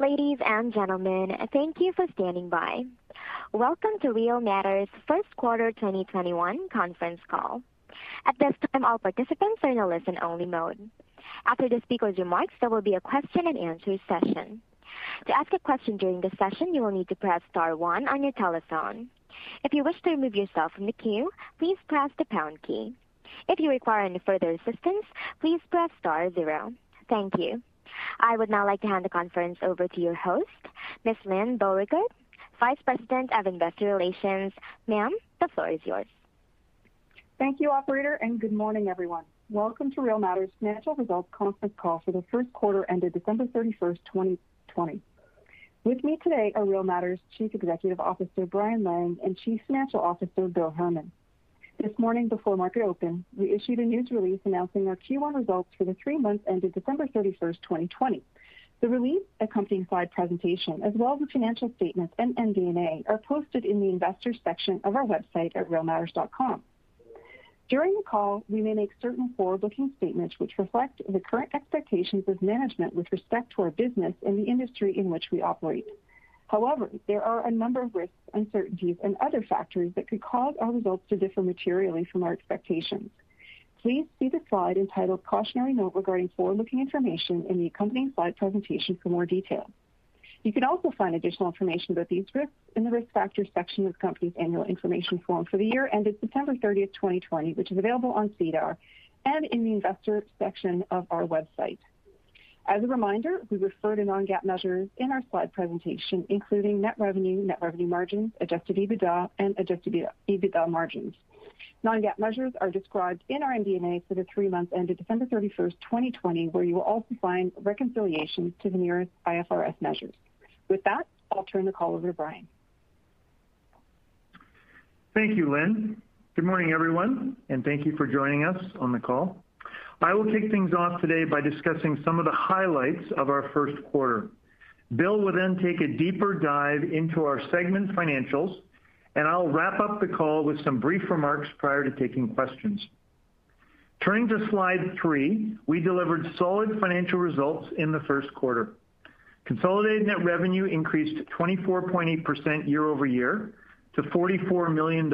Ladies and gentlemen, thank you for standing by. Welcome to Real Matters First Quarter 2021 Conference Call. At this time, all participants are in a listen-only mode. After the speaker's remarks, there will be a question-and-answer session. To ask a question during the session, you will need to press star 1 on your telephone. If you wish to remove yourself from the queue, please press the pound key. If you require any further assistance, please press star 0. Thank you. I would now like to hand the conference over to your host, Ms. Lynn Beauregard, Vice President of Investor Relations. Ma'am, the floor is yours. Thank you, Operator, and good morning, everyone. Welcome to Real Matters Financial Results Conference Call for the first quarter ended December 31st, 2020. With me today are Real Matters Chief Executive Officer Brian Lang and Chief Financial Officer Bill Herman. This morning, before market open, we issued a news release announcing our Q1 results for the 3 months ended December 31st, 2020. The release, accompanying slide presentation, as well as the financial statements and MD&A are posted in the Investors section of our website at realmatters.com. During the call, we may make certain forward-looking statements which reflect the current expectations of management with respect to our business and the industry in which we operate. However, there are a number of risks, uncertainties, and other factors that could cause our results to differ materially from our expectations. Please see the slide entitled Cautionary Note Regarding Forward-Looking Information in the accompanying slide presentation for more detail. You can also find additional information about these risks in the Risk Factors section of the company's Annual Information Form for the year ended September 30th, 2020, which is available on SEDAR and in the Investor section of our website. As a reminder, we refer to non-GAAP measures in our slide presentation, including net revenue margins, adjusted EBITDA, and adjusted EBITDA margins. Non-GAAP measures are described in our MD&A for the 3 months ended December 31st, 2020, where you will also find reconciliations to the nearest IFRS measures. With that, I'll turn the call over to Brian. Thank you, Lynn. Good morning, everyone, and thank you for joining us on the call. I will kick things off today by discussing some of the highlights of our first quarter. Bill will then take a deeper dive into our segment financials, and I'll wrap up the call with some brief remarks prior to taking questions. Turning to slide 3, we delivered solid financial results in the first quarter. Consolidated net revenue increased 24.8% year over year to $44 million,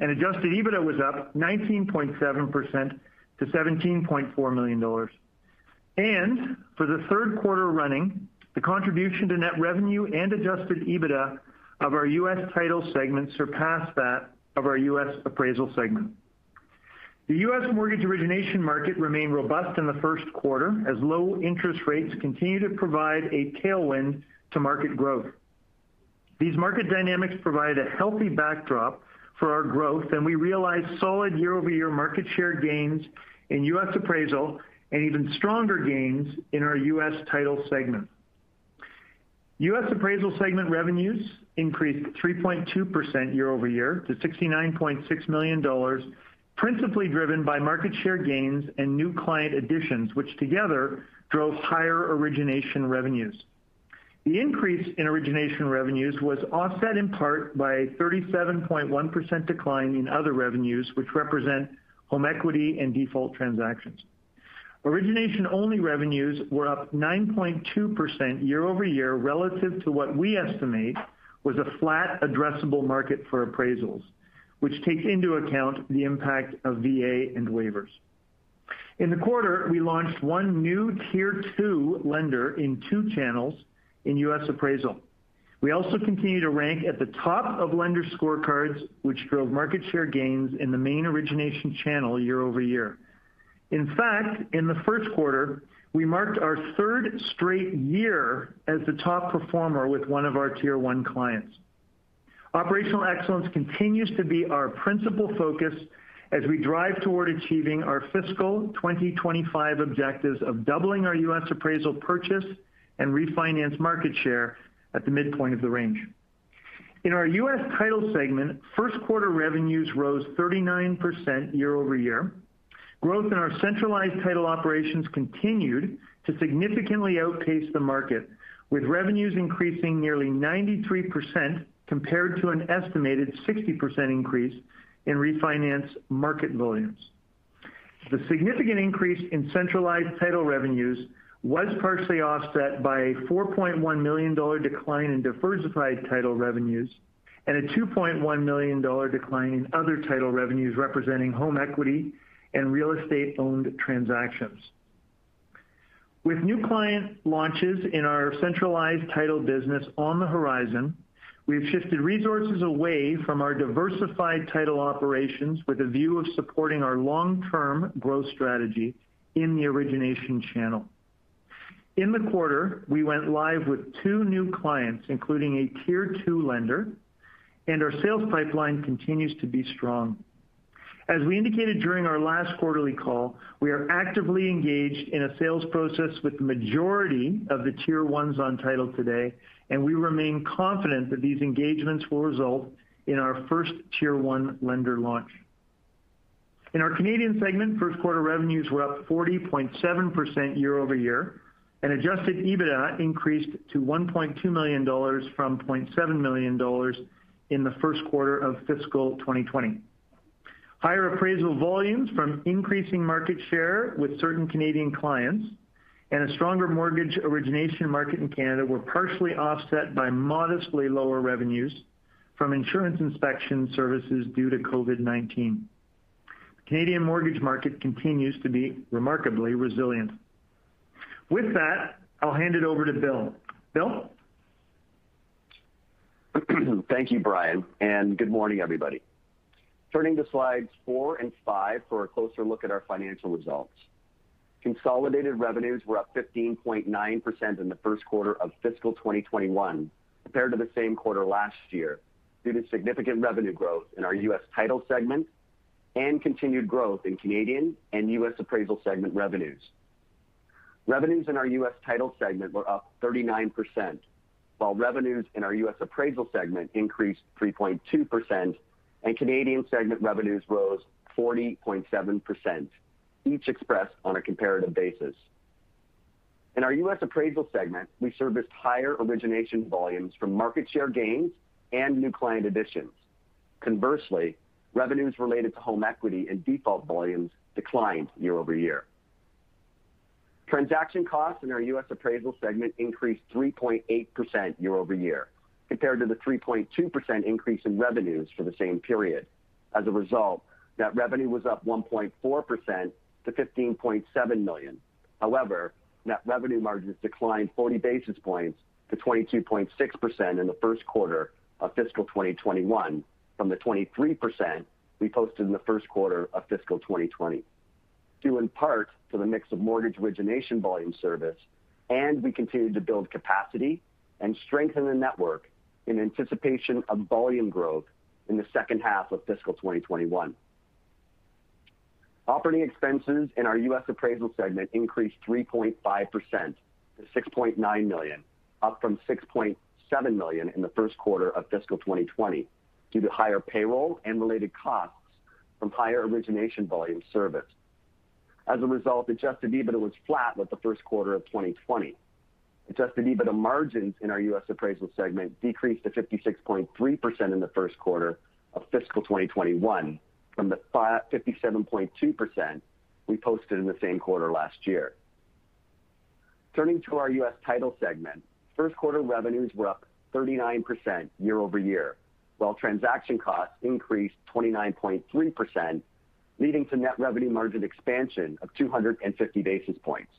and adjusted EBITDA was up 19.7% to $17.4 million. And for the third quarter running, the contribution to net revenue and adjusted EBITDA of our U.S. title segment surpassed that of our U.S. appraisal segment. The U.S. mortgage origination market remained robust in the first quarter as low interest rates continue to provide a tailwind to market growth. These market dynamics provide a healthy backdrop for our growth, and we realized solid year-over-year market share gains in U.S. appraisal and even stronger gains in our U.S. title segment. U.S. appraisal segment revenues increased 3.2% year-over-year to $69.6 million, principally driven by market share gains and new client additions, which together drove higher origination revenues. The increase in origination revenues was offset in part by a 37.1% decline in other revenues, which represent home equity and default transactions. Origination-only revenues were up 9.2% year-over-year relative to what we estimate was a flat addressable market for appraisals, which takes into account the impact of VA and waivers. In the quarter, we launched one new Tier 2 lender in 2 channels, in U.S. appraisal. We also continue to rank at the top of lender scorecards, which drove market share gains in the main origination channel year over year. In fact, in the first quarter, we marked our 3rd straight year as the top performer with one of our Tier 1 clients. Operational excellence continues to be our principal focus as we drive toward achieving our fiscal 2025 objectives of doubling our U.S. appraisal purchase and refinance market share at the midpoint of the range. In our U.S. title segment, first quarter revenues rose 39% year over year. Growth in our centralized title operations continued to significantly outpace the market, with revenues increasing nearly 93% compared to an estimated 60% increase in refinance market volumes. The significant increase in centralized title revenues was partially offset by a $4.1 million decline in diversified title revenues and a $2.1 million decline in other title revenues representing home equity and real estate-owned transactions. With new client launches in our centralized title business on the horizon, we've shifted resources away from our diversified title operations with a view of supporting our long-term growth strategy in the origination channel. In the quarter, we went live with 2 new clients, including a Tier 2 lender, and our sales pipeline continues to be strong. As we indicated during our last quarterly call, we are actively engaged in a sales process with the majority of the Tier 1s on title today, and we remain confident that these engagements will result in our first Tier 1 lender launch. In our Canadian segment, first quarter revenues were up 40.7% year over year, and adjusted EBITDA increased to $1.2 million from $0.7 million in the first quarter of fiscal 2020. Higher appraisal volumes from increasing market share with certain Canadian clients and a stronger mortgage origination market in Canada were partially offset by modestly lower revenues from insurance inspection services due to COVID-19. The Canadian mortgage market continues to be remarkably resilient. With that, I'll hand it over to Bill. Bill? Thank you, Brian, and good morning, everybody. Turning to slides 4 and 5 for a closer look at our financial results. Consolidated revenues were up 15.9% in the first quarter of fiscal 2021 compared to the same quarter last year due to significant revenue growth in our U.S. title segment and continued growth in Canadian and U.S. appraisal segment revenues. Revenues in our U.S. title segment were up 39%, while revenues in our U.S. appraisal segment increased 3.2%, and Canadian segment revenues rose 40.7%, each expressed on a comparative basis. In our U.S. appraisal segment, we serviced higher origination volumes from market share gains and new client additions. Conversely, revenues related to home equity and default volumes declined year over year. Transaction costs in our U.S. appraisal segment increased 3.8% year over year, compared to the 3.2% increase in revenues for the same period. As a result, that revenue was up 1.4% to $15.7 million. However, net revenue margins declined 40 basis points to 22.6% in the first quarter of fiscal 2021 from the 23% we posted in the first quarter of fiscal 2020, due in part to the mix of mortgage origination volume service, and we continued to build capacity and strengthen the network in anticipation of volume growth in the second half of fiscal 2021. Operating expenses in our U.S. appraisal segment increased 3.5% to $6.9 million, up from $6.7 million in the first quarter of fiscal 2020, due to higher payroll and related costs from higher origination volume service. As a result, adjusted EBITDA was flat with the first quarter of 2020. Adjusted EBITDA margins in our U.S. appraisal segment decreased to 56.3% in the first quarter of fiscal 2021 from the 57.2% we posted in the same quarter last year. Turning to our U.S. title segment, first quarter revenues were up 39% year over year, while transaction costs increased 29.3%, leading to net revenue margin expansion of 250 basis points.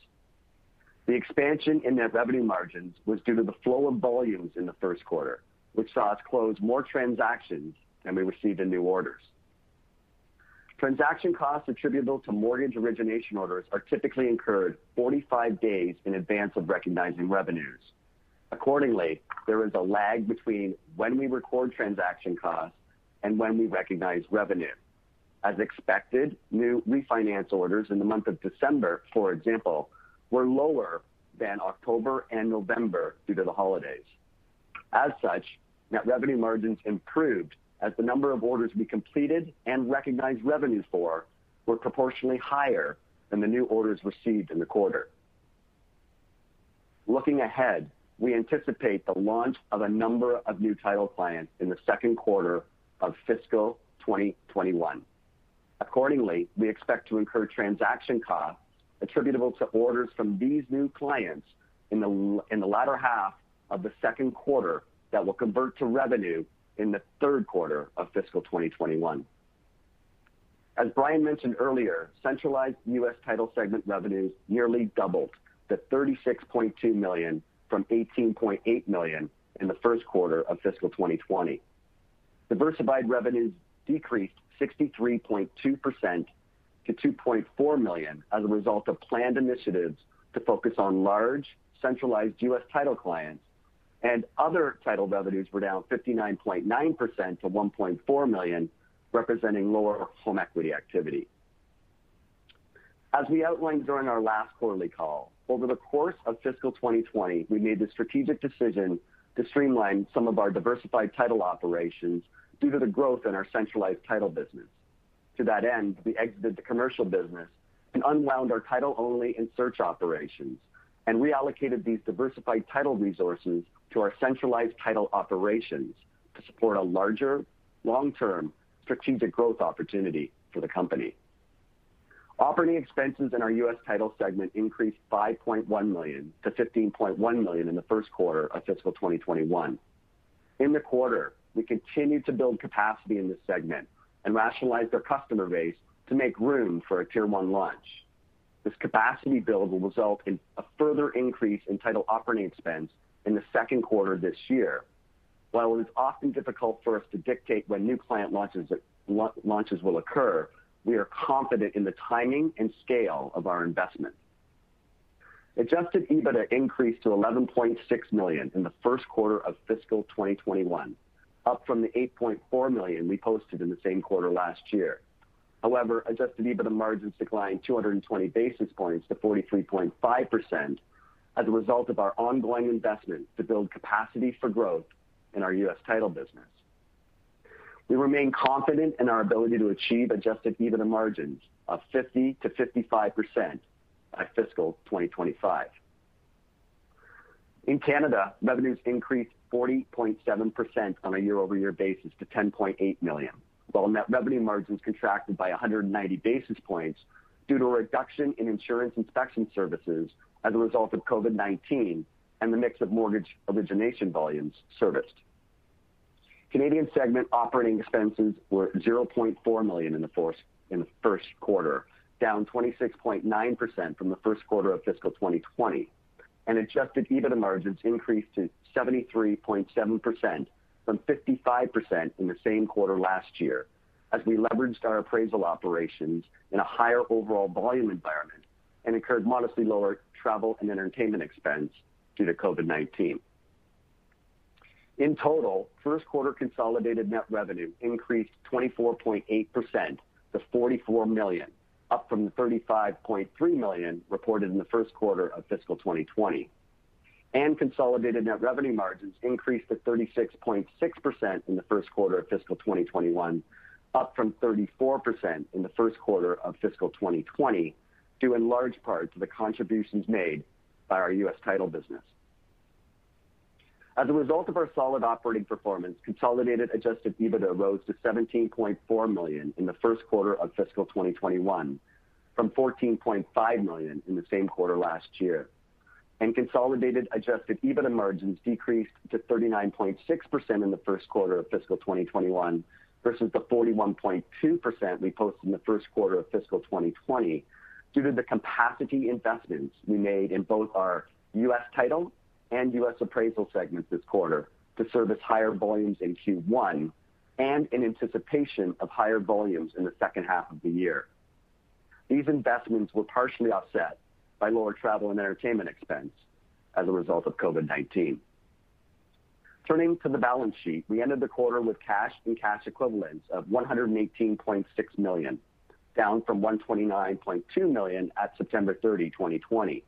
The expansion in net revenue margins was due to the flow of volumes in the first quarter, which saw us close more transactions than we received in new orders. Transaction costs attributable to mortgage origination orders are typically incurred 45 days in advance of recognizing revenues. Accordingly, there is a lag between when we record transaction costs and when we recognize revenue. As expected, new refinance orders in the month of December, for example, were lower than October and November due to the holidays. As such, net revenue margins improved as the number of orders we completed and recognized revenue for were proportionally higher than the new orders received in the quarter. Looking ahead, we anticipate the launch of a number of new title clients in the second quarter of fiscal 2021. Accordingly, we expect to incur transaction costs attributable to orders from these new clients in the latter half of the second quarter that will convert to revenue in the third quarter of fiscal 2021. As Brian mentioned earlier, centralized U.S. title segment revenues nearly doubled to $36.2 million from $18.8 million in the first quarter of fiscal 2020. Diversified revenues decreased 63.2% to $2.4 million as a result of planned initiatives to focus on large, centralized U.S. title clients, and other title revenues were down 59.9% to $1.4 million, representing lower home equity activity. As we outlined during our last quarterly call, over the course of fiscal 2020, we made the strategic decision to streamline some of our diversified title operations due to the growth in our centralized title business. To that end, we exited the commercial business and unwound our title-only and search operations and reallocated these diversified title resources to our centralized title operations to support a larger, long-term strategic growth opportunity for the company. Operating expenses in our U.S. title segment increased $5.1 million to $15.1 million in the first quarter of fiscal 2021. In the quarter, we continued to build capacity in this segment and rationalized our customer base to make room for a Tier 1 launch. This capacity build will result in a further increase in title operating expense in the second quarter this year. While it is often difficult for us to dictate when new client launches will occur, we are confident in the timing and scale of our investment. Adjusted EBITDA increased to $11.6 million in the first quarter of fiscal 2021, up from the $8.4 million we posted in the same quarter last year. However, adjusted EBITDA margins declined 220 basis points to 43.5% as a result of our ongoing investment to build capacity for growth in our U.S. title business. We remain confident in our ability to achieve adjusted EBITDA margins of 50 to 55% by fiscal 2025. In Canada, revenues increased 40.7% on a year-over-year basis to $10.8 million, while net revenue margins contracted by 190 basis points due to a reduction in insurance inspection services as a result of COVID-19 and the mix of mortgage origination volumes serviced. Canadian segment operating expenses were $0.4 million in the first quarter, down 26.9% from the first quarter of fiscal 2020, and adjusted EBITDA margins increased to 73.7% from 55% in the same quarter last year, as we leveraged our appraisal operations in a higher overall volume environment and incurred modestly lower travel and entertainment expense due to COVID-19. In total, first quarter consolidated net revenue increased 24.8% to $44 million, up from the $35.3 million reported in the first quarter of fiscal 2020. And consolidated net revenue margins increased to 36.6% in the first quarter of fiscal 2021, up from 34% in the first quarter of fiscal 2020, due in large part to the contributions made by our U.S. title business. As a result of our solid operating performance, consolidated adjusted EBITDA rose to $17.4 million in the first quarter of fiscal 2021 from $14.5 million in the same quarter last year. And consolidated adjusted EBITDA margins decreased to 39.6% in the first quarter of fiscal 2021 versus the 41.2% we posted in the first quarter of fiscal 2020 due to the capacity investments we made in both our U.S. title and U.S. appraisal segments this quarter to service higher volumes in Q1 and in anticipation of higher volumes in the second half of the year. These investments were partially offset by lower travel and entertainment expense as a result of COVID-19. Turning to the balance sheet, we ended the quarter with cash and cash equivalents of $118.6 million, down from $129.2 million at September 30, 2020.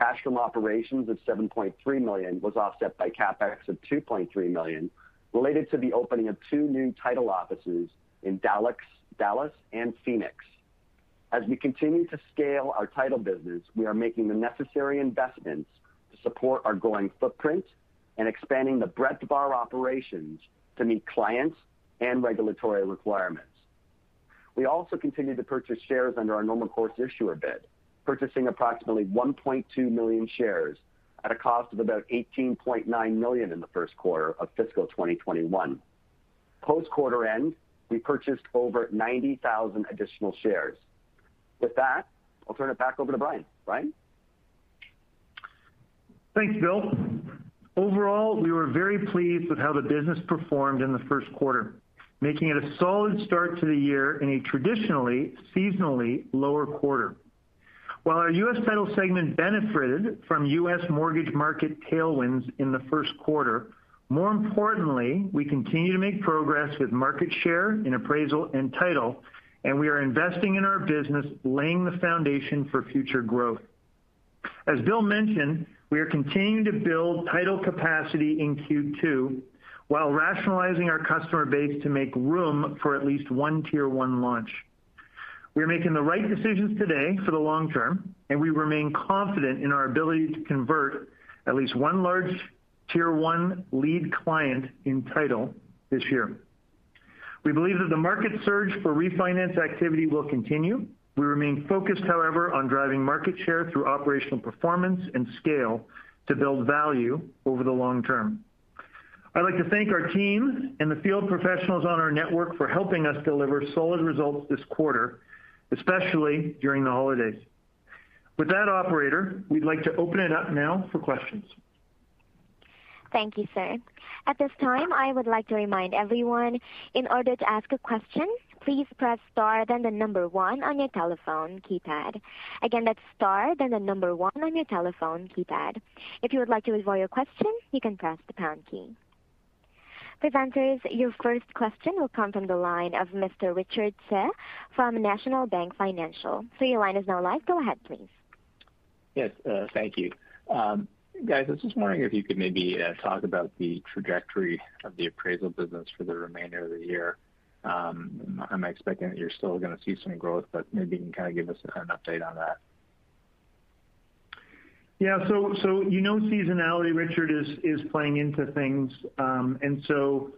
Cash from operations of $7.3 million was offset by CapEx of $2.3 million, related to the opening of two new title offices in Dallas and Phoenix. As we continue to scale our title business, we are making the necessary investments to support our growing footprint and expanding the breadth of our operations to meet clients and regulatory requirements. We also continue to purchase shares under our normal course issuer bid, purchasing approximately 1.2 million shares at a cost of about $18.9 million in the first quarter of fiscal 2021. Post quarter end, we purchased over 90,000 additional shares. With that, I'll turn it back over to Brian. Brian? Thanks, Bill. Overall, we were very pleased with how the business performed in the first quarter, making it a solid start to the year in a traditionally seasonally lower quarter. While our U.S. title segment benefited from U.S. mortgage market tailwinds in the first quarter, more importantly, we continue to make progress with market share in appraisal and title, and we are investing in our business, laying the foundation for future growth. As Bill mentioned, we are continuing to build title capacity in Q2 while rationalizing our customer base to make room for at least one Tier 1 launch. We are making the right decisions today for the long term, and we remain confident in our ability to convert at least one large Tier 1 lead client in title this year. We believe that the market surge for refinance activity will continue. We remain focused, however, on driving market share through operational performance and scale to build value over the long term. I'd like to thank our team and the field professionals on our network for helping us deliver solid results this quarter, especially during the holidays. With that, operator, we'd like to open it up now for questions. Thank you, sir. At this time, I would like to remind everyone, in order to ask a question, please press star then the number 1 on your telephone keypad. Again, that's star then the number 1 on your telephone keypad. If you would like to withdraw your question, you can press the pound key. Presenters, your first question will come from the line of Mr. Richard Tse from National Bank Financial. So your line is now live. Go ahead, please. Yes, thank you. Guys, I was just wondering if you could maybe talk about the trajectory of the appraisal business for the remainder of the year. I'm expecting that you're still going to see some growth, but maybe you can kind of give us an update on that. Yeah, so seasonality, Richard, is playing into things, and so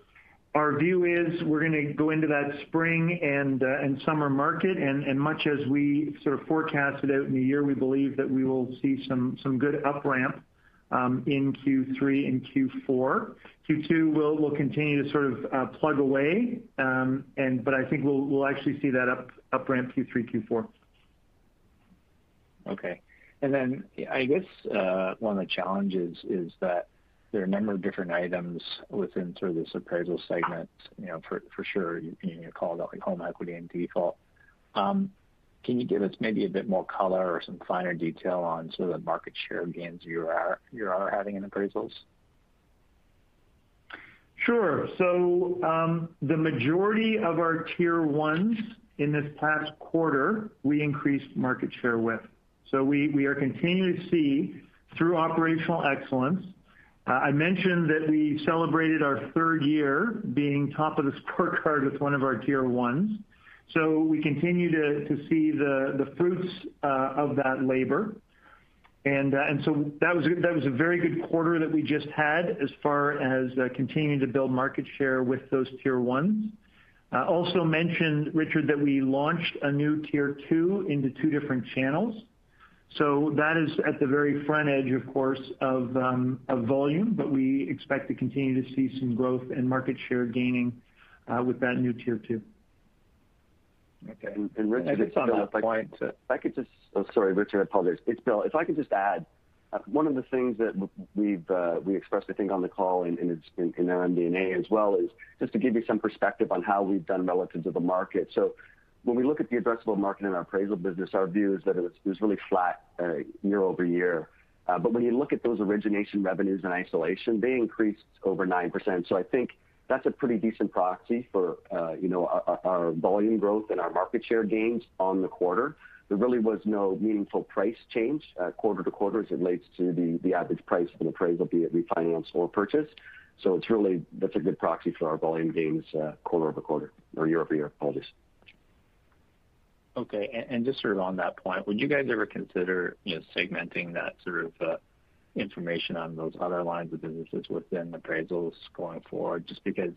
our view is we're going to go into that spring and summer market, and much as we sort of forecasted out in the year, we believe that we will see some good up ramp in Q3 and Q4. Q2 will continue to sort of plug away, but I think we'll actually see that up ramp Q3, Q4. Okay. And then I guess one of the challenges is that there are a number of different items within sort of this appraisal segment. You know, for sure, you called out like home equity and default. Can you give us maybe a bit more color or some finer detail on sort of the market share gains you are having in appraisals? Sure. So the majority of our Tier 1s in this past quarter, we increased market share with. So we are continuing to see, through operational excellence, I mentioned that we celebrated our third year being top of the scorecard with one of our Tier 1s. So we continue to see the fruits of that labor, and so that was a very good quarter that we just had as far as continuing to build market share with those Tier 1s. Also mentioned, Richard, that we launched a new Tier 2 into two different channels. So that is at the very front edge, of course, of volume, but we expect to continue to see some growth and market share gaining with that new Tier 2. Okay. And Richard, it's Bill, Richard, I apologize. It's Bill. If I could just add, one of the things that we expressed, I think, on the call in our MD&A as well is just to give you some perspective on how we've done relative to the market. So when we look at the addressable market in our appraisal business, our view is that it was really flat year over year. But when you look at those origination revenues in isolation, they increased over 9%. So I think that's a pretty decent proxy for our volume growth and our market share gains on the quarter. there really was no meaningful price change quarter to quarter as it relates to the average price of an appraisal, be it refinance or purchase. So it's really, that's a good proxy for our volume gains quarter over quarter, or year over year, apologies. Okay, and just sort of on that point, would you guys ever consider, you know, segmenting that sort of information on those other lines of businesses within appraisals going forward, just because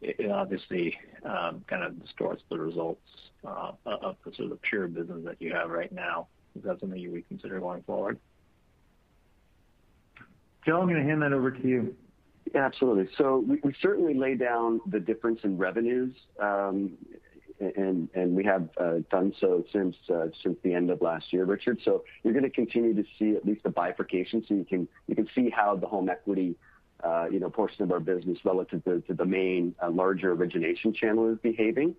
it obviously kind of distorts the results of the sort of pure business that you have right now? Is that something you would consider going forward? Joe, I'm going to hand that over to you. Yeah, absolutely. So we certainly lay down the difference in revenues, and we have done so since the end of last year, Richard. So you're going to continue to see at least a bifurcation, so you can see how the home equity portion of our business relative to the main larger origination channel is behaving.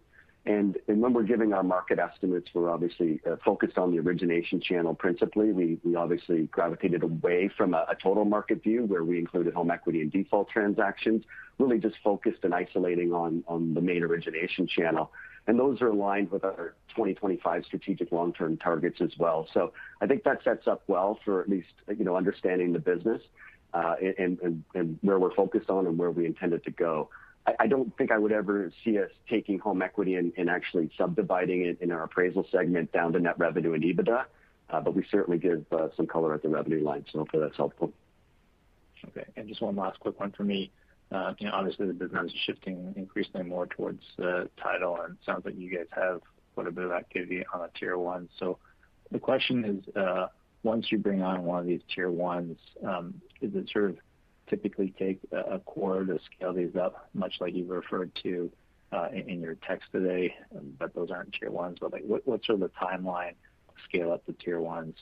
And when we're giving our market estimates, we're obviously focused on the origination channel principally. We obviously gravitated away from a total market view where we included home equity and default transactions, really just focused and isolating on the main origination channel. And those are aligned with our 2025 strategic long-term targets as well. So I think that sets up well for at least, understanding the business and where we're focused on and where we intended to go. I don't think I would ever see us taking home equity and actually subdividing it in our appraisal segment down to net revenue and EBITDA, but we certainly give some color at the revenue line, so hopefully that's helpful. Okay, and just one last quick one for me. Obviously the business is shifting increasingly more towards title, and it sounds like you guys have quite a bit of activity on a tier one. So the question is, once you bring on one of these tier ones, is it sort of typically take a quarter to scale these up, much like you referred to in your text today, but those aren't tier ones, but like what's sort of the timeline to scale up the tier ones?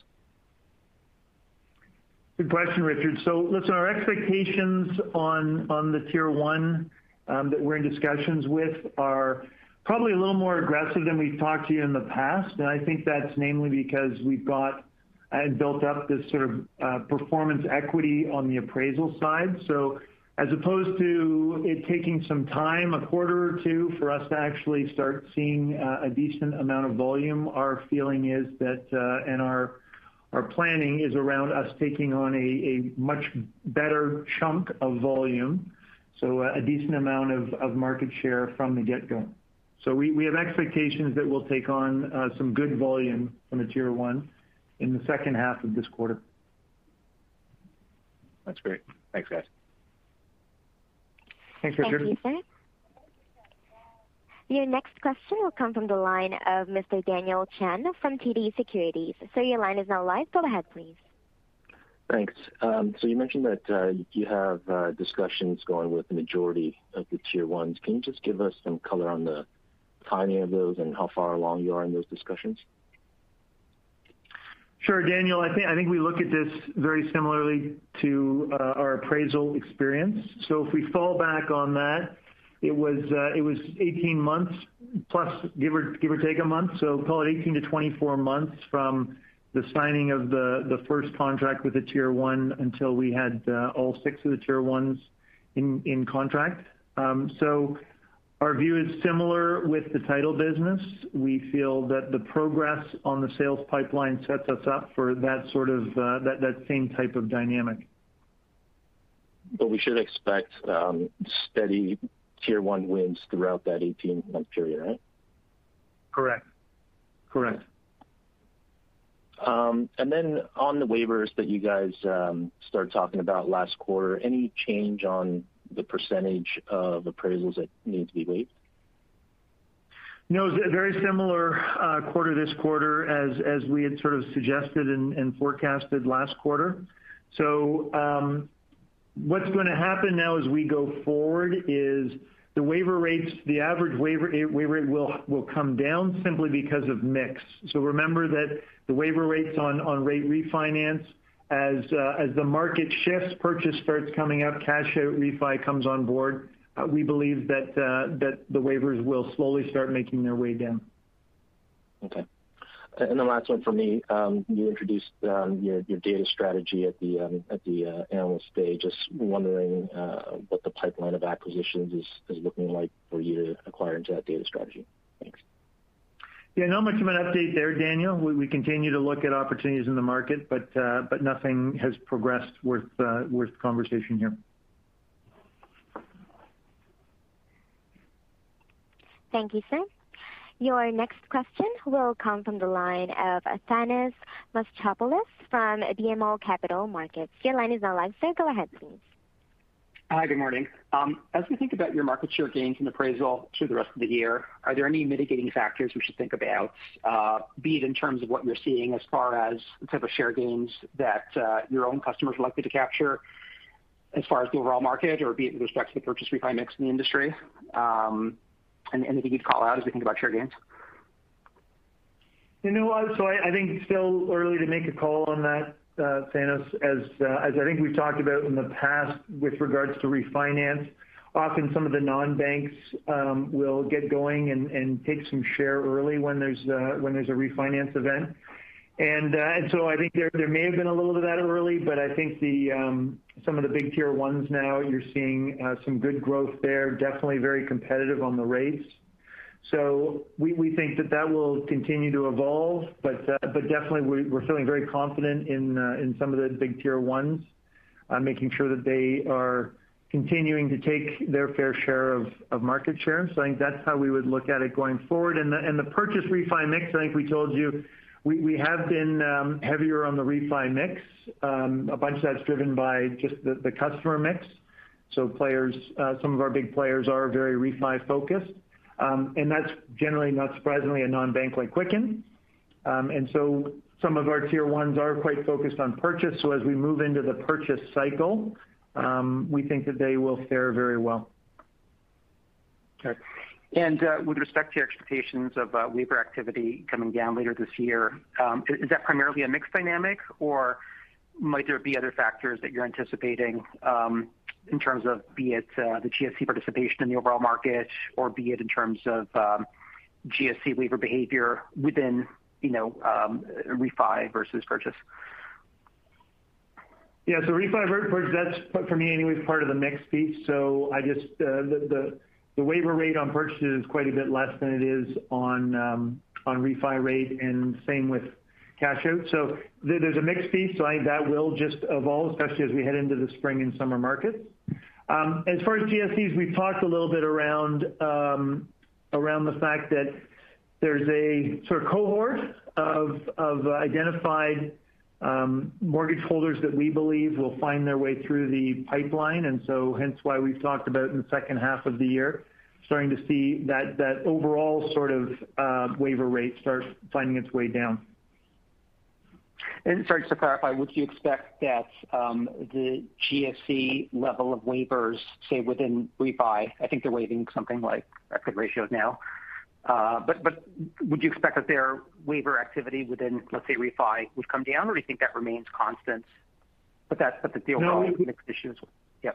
Good question, Richard. So listen, our expectations on the tier one that we're in discussions with are probably a little more aggressive than we've talked to you in the past. And I think that's namely because we've got and built up this sort of performance equity on the appraisal side. So as opposed to it taking some time, a quarter or two, for us to actually start seeing a decent amount of volume, our feeling is that, and our planning is around us taking on a much better chunk of volume, so a decent amount of market share from the get-go. So we have expectations that we'll take on some good volume from the tier one in the second half of this quarter. That's great. Thanks, guys. Thanks, Richard. Thank you, sir. Your next question will come from the line of Mr. Daniel Chen from TD Securities. So your line is now live. Go ahead, please. Thanks. So you mentioned that you have discussions going with the majority of the tier ones. Can you just give us some color on the timing of those and how far along you are in those discussions? Sure, Daniel. I think we look at this very similarly to our appraisal experience. So if we fall back on that, it was 18 months plus give or take a month. So call it 18 to 24 months from the signing of the first contract with the tier one until we had all six of the tier ones in contract. So our view is similar with the title business. We feel that the progress on the sales pipeline sets us up for that sort of that same type of dynamic. But we should expect steady tier one wins throughout that 18-month period, right? Correct. And then on the waivers that you guys started talking about last quarter, any change on the percentage of appraisals that need to be waived? No, very similar quarter this quarter as we had sort of suggested and forecasted last quarter. So what's going to happen now as we go forward is the waiver rates, the average waiver rate will come down simply because of mix. So remember that the waiver rates on rate refinance, as the market shifts, purchase starts coming up, cash out refi comes on board, we believe that the waivers will slowly start making their way down. Okay. And the last one for me, you introduced your data strategy at the analyst day. Just wondering what the pipeline of acquisitions is looking like for you to acquire into that data strategy. Thanks. Yeah, not much of an update there, Daniel. We continue to look at opportunities in the market, but nothing has progressed worth conversation here. Thank you, sir. Your next question will come from the line of Thanos Mastropoulos from BMO Capital Markets. Your line is now live, sir. Go ahead, please. Hi, good morning. As we think about your market share gains and appraisal through the rest of the year, are there any mitigating factors we should think about, be it in terms of what you're seeing as far as the type of share gains that your own customers are likely to capture as far as the overall market, or be it with respect to the purchase refi mix in the industry? And anything you'd call out as we think about share gains? You know, so I think it's still early to make a call on that, Thanos, as I think we've talked about in the past with regards to refinance. Often some of the non-banks will get going and take some share early when there's a refinance event. And so I think there may have been a little of that early, but I think some of the big tier ones now, you're seeing some good growth there, definitely very competitive on the rates. So we think that will continue to evolve, but definitely we're feeling very confident in some of the big tier ones, making sure that they are continuing to take their fair share of market share. So I think that's how we would look at it going forward. And the purchase refi mix, I think we told you, we have been heavier on the refi mix. A bunch of that's driven by just the customer mix. So players, some of our big players are very refi focused. And that's generally, not surprisingly, a non-bank like Quicken. And so some of our tier ones are quite focused on purchase. So as we move into the purchase cycle, we think that they will fare very well. Okay. And with respect to your expectations of waiver activity coming down later this year, is that primarily a mixed dynamic, or might there be other factors that you're anticipating in terms of, be it the GSE participation in the overall market, or be it in terms of GSE waiver behavior within, refi versus purchase? Yeah, so refi versus, that's for me anyways part of the mixed piece. So I just the waiver rate on purchases is quite a bit less than it is on refi rate, and same with cash out. So there's a mixed piece, so I think that will just evolve, especially as we head into the spring and summer markets. As far as GSEs, we've talked a little bit around the fact that there's a sort of cohort of identified mortgage holders that we believe will find their way through the pipeline, and so hence why we've talked about in the second half of the year starting to see that overall sort of waiver rate start finding its way down. And sorry, just to clarify, would you expect that the GSE level of waivers, say within refi, I think they're waiving something like record ratios now, but would you expect that their waiver activity within, let's say, refi would come down, or do you think that remains constant? But the overall mixed issues. Yeah.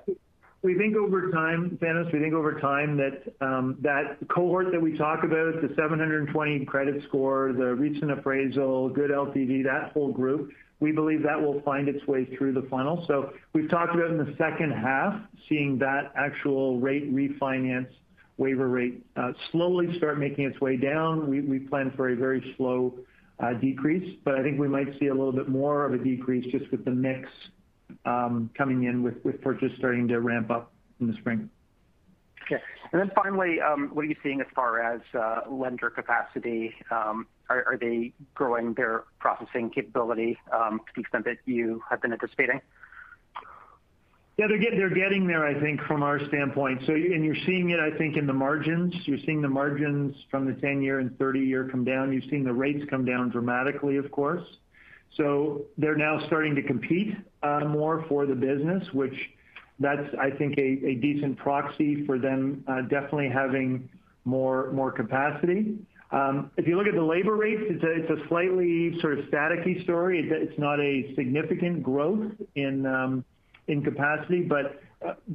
We think over time, Thanos, that that cohort that we talk about, the 720 credit score, the recent appraisal, good LTV, that whole group, we believe that will find its way through the funnel. So we've talked about in the second half, seeing that actual rate refinance waiver rate slowly start making its way down. We plan for a very slow decrease, but I think we might see a little bit more of a decrease just with the mix coming in with purchase starting to ramp up in the spring. Okay. And then finally, what are you seeing as far as lender capacity? Are they growing their processing capability to the extent that you have been anticipating? Yeah, they're getting there, I think, from our standpoint. So, and you're seeing it, I think, in the margins. You're seeing the margins from the 10-year and 30-year come down. You've seen the rates come down dramatically, of course. So they're now starting to compete more for the business, which that's, I think, a decent proxy for them definitely having more capacity. If you look at the labor rates, it's a slightly sort of staticky story. It's not a significant growth in capacity, but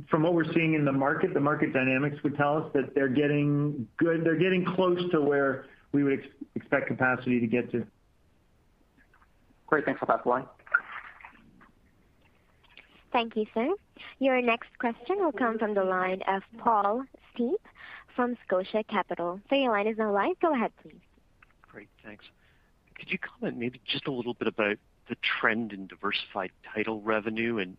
from what we're seeing in the market dynamics would tell us that they're getting good. They're getting close to where we would expect capacity to get to. Great. Thanks for that, Brian. Thank you, sir. Your next question will come from the line of Paul Steep from Scotia Capital. So your line is now live. Go ahead, please. Great, thanks. Could you comment maybe just a little bit about the trend in diversified title revenue and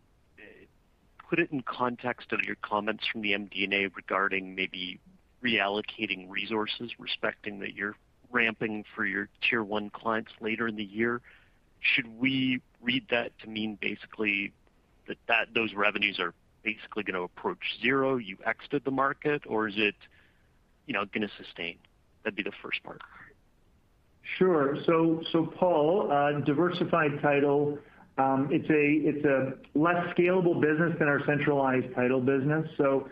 put it in context of your comments from the MD&A regarding maybe reallocating resources, respecting that you're ramping for your Tier 1 clients later in the year? Should we read that to mean basically that those revenues are basically going to approach zero, you exited the market, or is it, going to sustain? That'd be the first part. Sure. So Paul, diversified title, it's a less scalable business than our centralized title business. So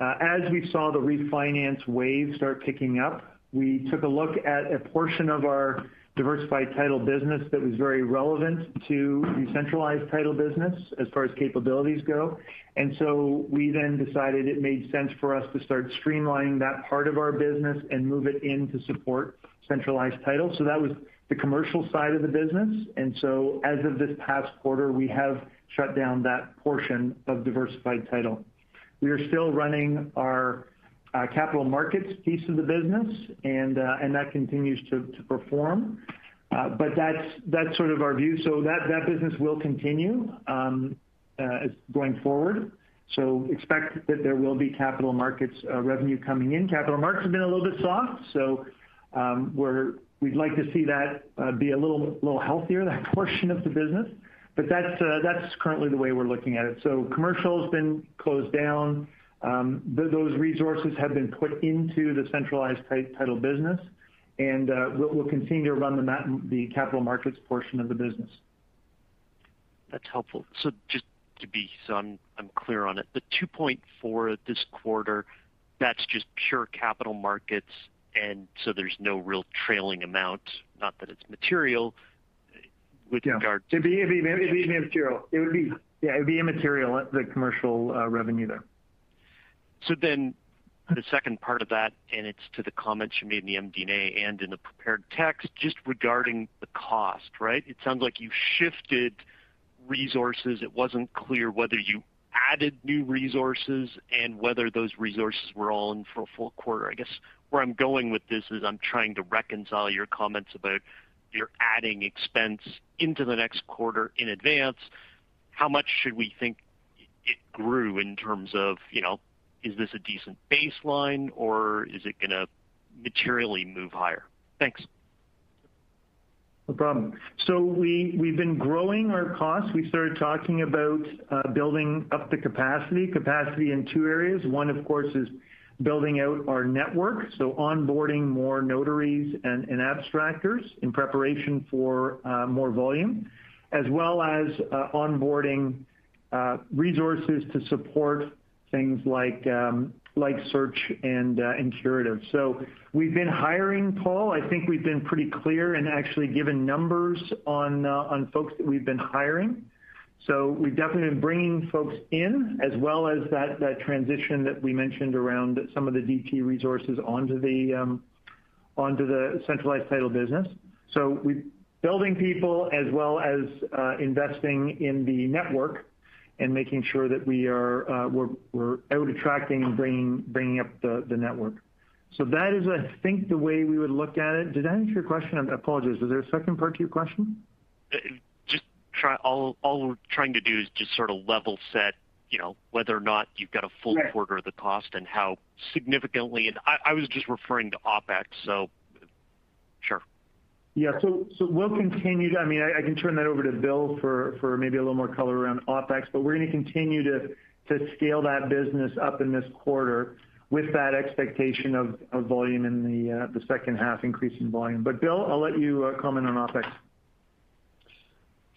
as we saw the refinance wave start picking up, we took a look at a portion of our diversified title business that was very relevant to the centralized title business as far as capabilities go. And so we then decided it made sense for us to start streamlining that part of our business and move it in to support centralized title. So that was the commercial side of the business. And so as of this past quarter, we have shut down that portion of diversified title. We are still running our capital markets piece of the business, and that continues to perform. But that's sort of our view. So that business will continue going forward. So expect that there will be capital markets revenue coming in. Capital markets have been a little bit soft, so we'd like to see that be a little healthier, that portion of the business. But that's currently the way we're looking at it. So commercial has been closed down. Those resources have been put into the centralized title business, and we'll continue to run the capital markets portion of the business. That's helpful. So just to be I'm clear on it, the 2.4 this quarter, that's just pure capital markets, and so there's no real trailing amount. Not that it's material. It'd be immaterial. It'd be immaterial, the commercial revenue there. So then the second part of that, and it's to the comments you made in the MD&A and in the prepared text, just regarding the cost, right? It sounds like you shifted resources. It wasn't clear whether you added new resources and whether those resources were all in for a full quarter. I guess where I'm going with this is I'm trying to reconcile your comments about you're adding expense into the next quarter in advance. How much should we think it grew in terms of, is this a decent baseline, or is it going to materially move higher? Thanks. No problem. So we've been growing our costs. We started talking about building up the capacity in two areas. One, of course, is building out our network, so onboarding more notaries and abstractors in preparation for more volume, as well as onboarding resources to support things like search and curative. So we've been hiring, Paul. I think we've been pretty clear and actually given numbers on folks that we've been hiring. So we've definitely been bringing folks in, as well as that transition that we mentioned around some of the DT resources onto the centralized title business. So we're building people as well as investing in the network and making sure that we are we're out attracting and bringing up the network. So that is, I think, the way we would look at it. Did I answer your question? I apologize. Was there a second part to your question? All we're trying to do is just sort of level set, whether or not you've got a full quarter of the cost and how significantly. And I was just referring to OPEX. So, sure. Yeah, so we'll continue to, I can turn that over to Bill for maybe a little more color around OPEX, but we're going to continue to scale that business up in this quarter with that expectation of volume in the second half, increase in volume. But Bill, I'll let you comment on OPEX.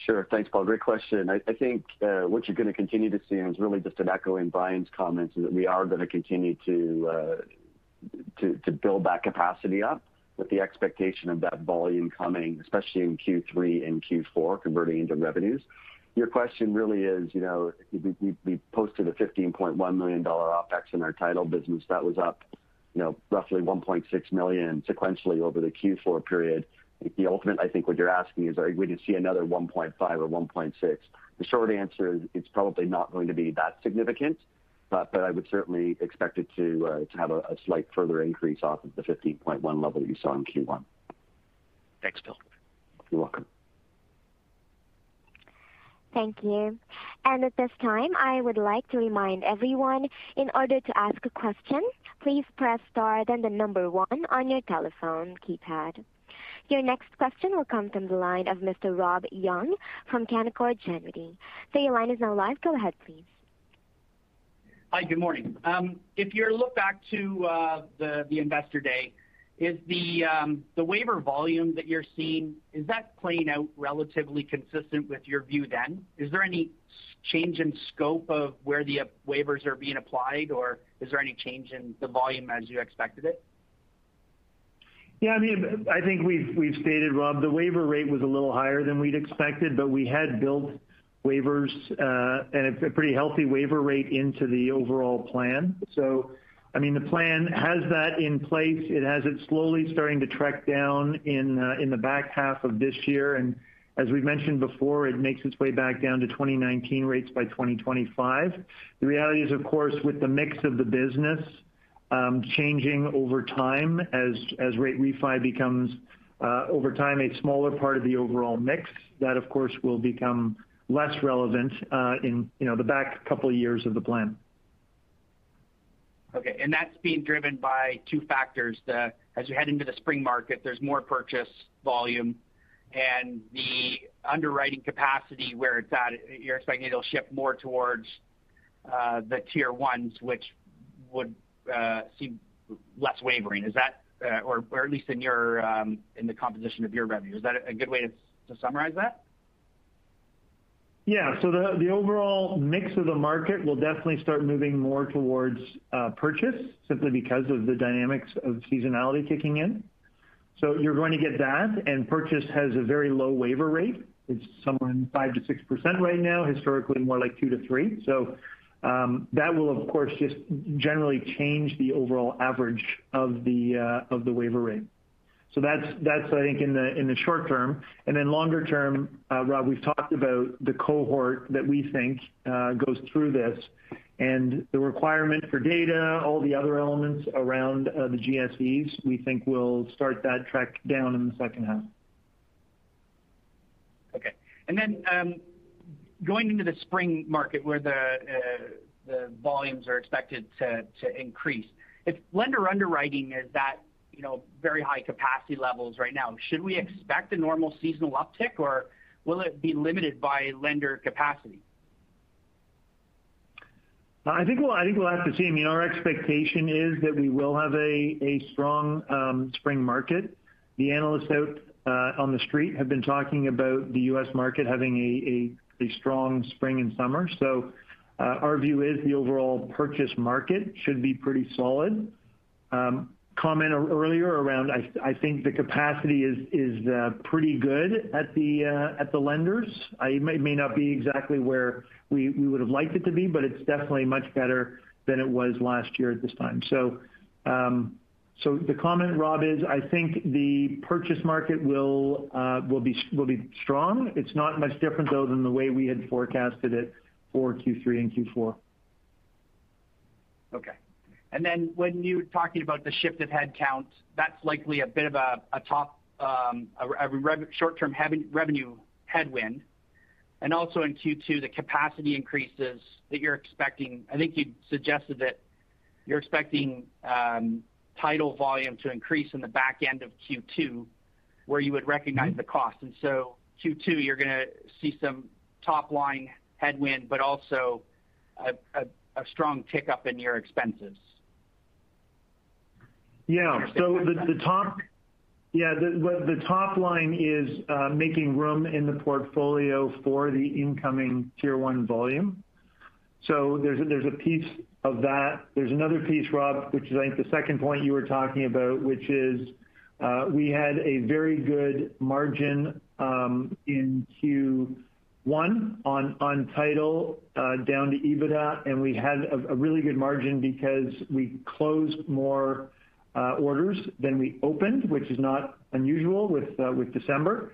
Sure. Thanks, Paul. Great question. I think what you're going to continue to see, and it's really just an echo in Brian's comments, is that we are going to continue to build that capacity up, with the expectation of that volume coming, especially in Q3 and Q4, converting into revenues. Your question really is, we posted a $15.1 million OPEX in our title business. That was up, roughly $1.6 million sequentially over the Q4 period. The ultimate, I think, what you're asking is, are we going to see another 1.5 or 1.6? The short answer is it's probably not going to be that significant, but I would certainly expect it to have a slight further increase off of the 15.1 level that you saw in Q1. Thanks, Bill. You're welcome. Thank you. And at this time, I would like to remind everyone, in order to ask a question, please press star then the number 1 on your telephone keypad. Your next question will come from the line of Mr. Rob Young from Canaccord Genuity. So your line is now live. Go ahead, please. Hi, good morning. If you look back to the Investor Day, is the waiver volume that you're seeing, is that playing out relatively consistent with your view then? Is there any change in scope of where the waivers are being applied, or is there any change in the volume as you expected it? Yeah, I mean, I think we've stated, Rob, the waiver rate was a little higher than we'd expected, but we had built waivers and a pretty healthy waiver rate into the overall plan. So, I mean, the plan has that in place. It has it slowly starting to trek down in the back half of this year, and as we mentioned before, it makes its way back down to 2019 rates by 2025. The reality is, of course, with the mix of the business changing over time as rate refi becomes over time a smaller part of the overall mix, that of course will become less relevant in the back couple of years of the plan. Okay, and that's being driven by two factors. As we head into the spring market, there's more purchase volume, and the underwriting capacity where it's at, you're expecting it'll shift more towards the tier ones, which would seem less wavering. Is that, or at least in your in the composition of your revenue, is that a good way to summarize that? Yeah, so the overall mix of the market will definitely start moving more towards purchase, simply because of the dynamics of seasonality kicking in. So you're going to get that, and purchase has a very low waiver rate. It's somewhere in 5 to 6% right now, historically more like 2 to 3. So that will, of course, just generally change the overall average of the waiver rate. So that's I think in the short term, and then longer term, Rob, we've talked about the cohort that we think goes through this, and the requirement for data, all the other elements around the GSEs, we think will start that track down in the second half. Okay, and then going into the spring market where the volumes are expected to increase, if lender underwriting is that, very high capacity levels right now, should we expect a normal seasonal uptick, or will it be limited by lender capacity? I think we'll have to see. I mean, our expectation is that we will have a strong spring market. The analysts out on the street have been talking about the U.S. market having a strong spring and summer. So our view is the overall purchase market should be pretty solid. Comment earlier around, I think the capacity is pretty good at the lenders. It may not be exactly where we would have liked it to be, but it's definitely much better than it was last year at this time. So, so the comment, Rob, is I think the purchase market will be strong. It's not much different though than the way we had forecasted it for Q3 and Q4. Okay. And then when you were talking about the shift of headcount, that's likely a bit of a short-term revenue headwind. And also in Q2, the capacity increases that you're expecting, I think you suggested that you're expecting title volume to increase in the back end of Q2, where you would recognize the cost. And so Q2, you're going to see some top-line headwind, but also a strong tick-up in your expenses. Yeah. So the top line is making room in the portfolio for the incoming tier one volume. So there's a piece of that. There's another piece, Rob, which is I think the second point you were talking about, which is we had a very good margin in Q1 on title down to EBITDA, and we had a really good margin because we closed more orders than we opened, which is not unusual with December.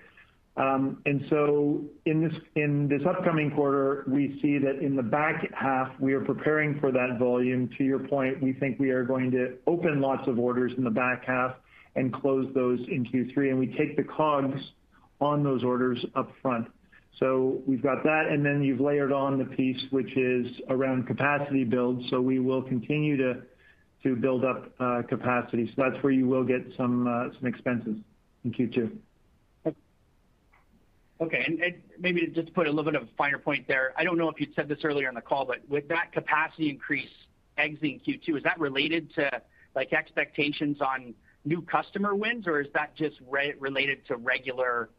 And so in this upcoming quarter, we see that in the back half, we are preparing for that volume. To your point, we think we are going to open lots of orders in the back half, and close those in Q3, and we take the COGS on those orders up front. So we've got that, and then you've layered on the piece which is around capacity build. So we will continue to build up capacity. So that's where you will get some expenses in Q2. Okay, and maybe just to put a little bit of a finer point there, I don't know if you said this earlier in the call, but with that capacity increase exiting Q2, is that related to like expectations on new customer wins, or is that just related to regular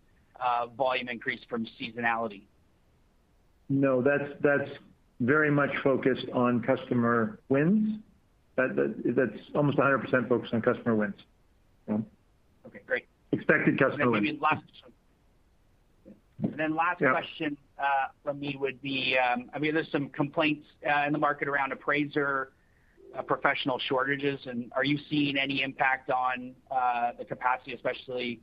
volume increase from seasonality? No, that's very much focused on customer wins. That's almost 100% focused on customer wins. Yeah. Okay, great. Expected customer wins. And then last question from me would be, I mean, there's some complaints in the market around appraiser professional shortages, and are you seeing any impact on the capacity, especially,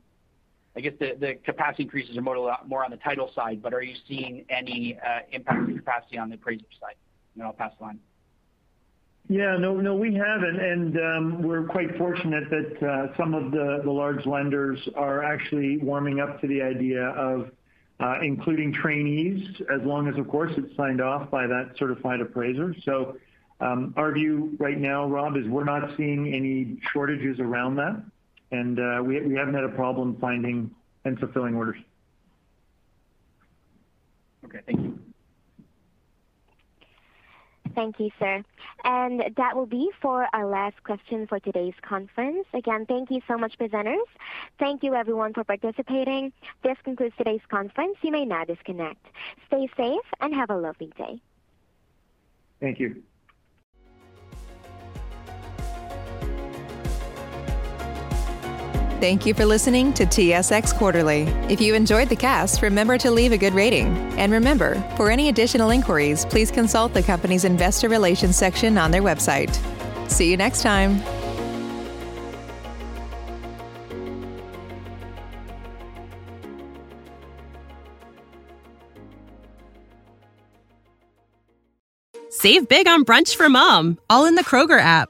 I guess the capacity increases are more on the title side, but are you seeing any impact on capacity on the appraiser side? And then I'll pass the line. Yeah, no, we haven't, and we're quite fortunate that some of the large lenders are actually warming up to the idea of including trainees, as long as, of course, it's signed off by that certified appraiser. So our view right now, Rob, is we're not seeing any shortages around that, and we haven't had a problem finding and fulfilling orders. Okay, thank you. Thank you, sir. And that will be for our last question for today's conference. Again, thank you so much, presenters. Thank you, everyone, for participating. This concludes today's conference. You may now disconnect. Stay safe and have a lovely day. Thank you. Thank you for listening to TSX Quarterly. If you enjoyed the cast, remember to leave a good rating. And remember, for any additional inquiries, please consult the company's investor relations section on their website. See you next time. Save big on brunch for mom, all in the Kroger app.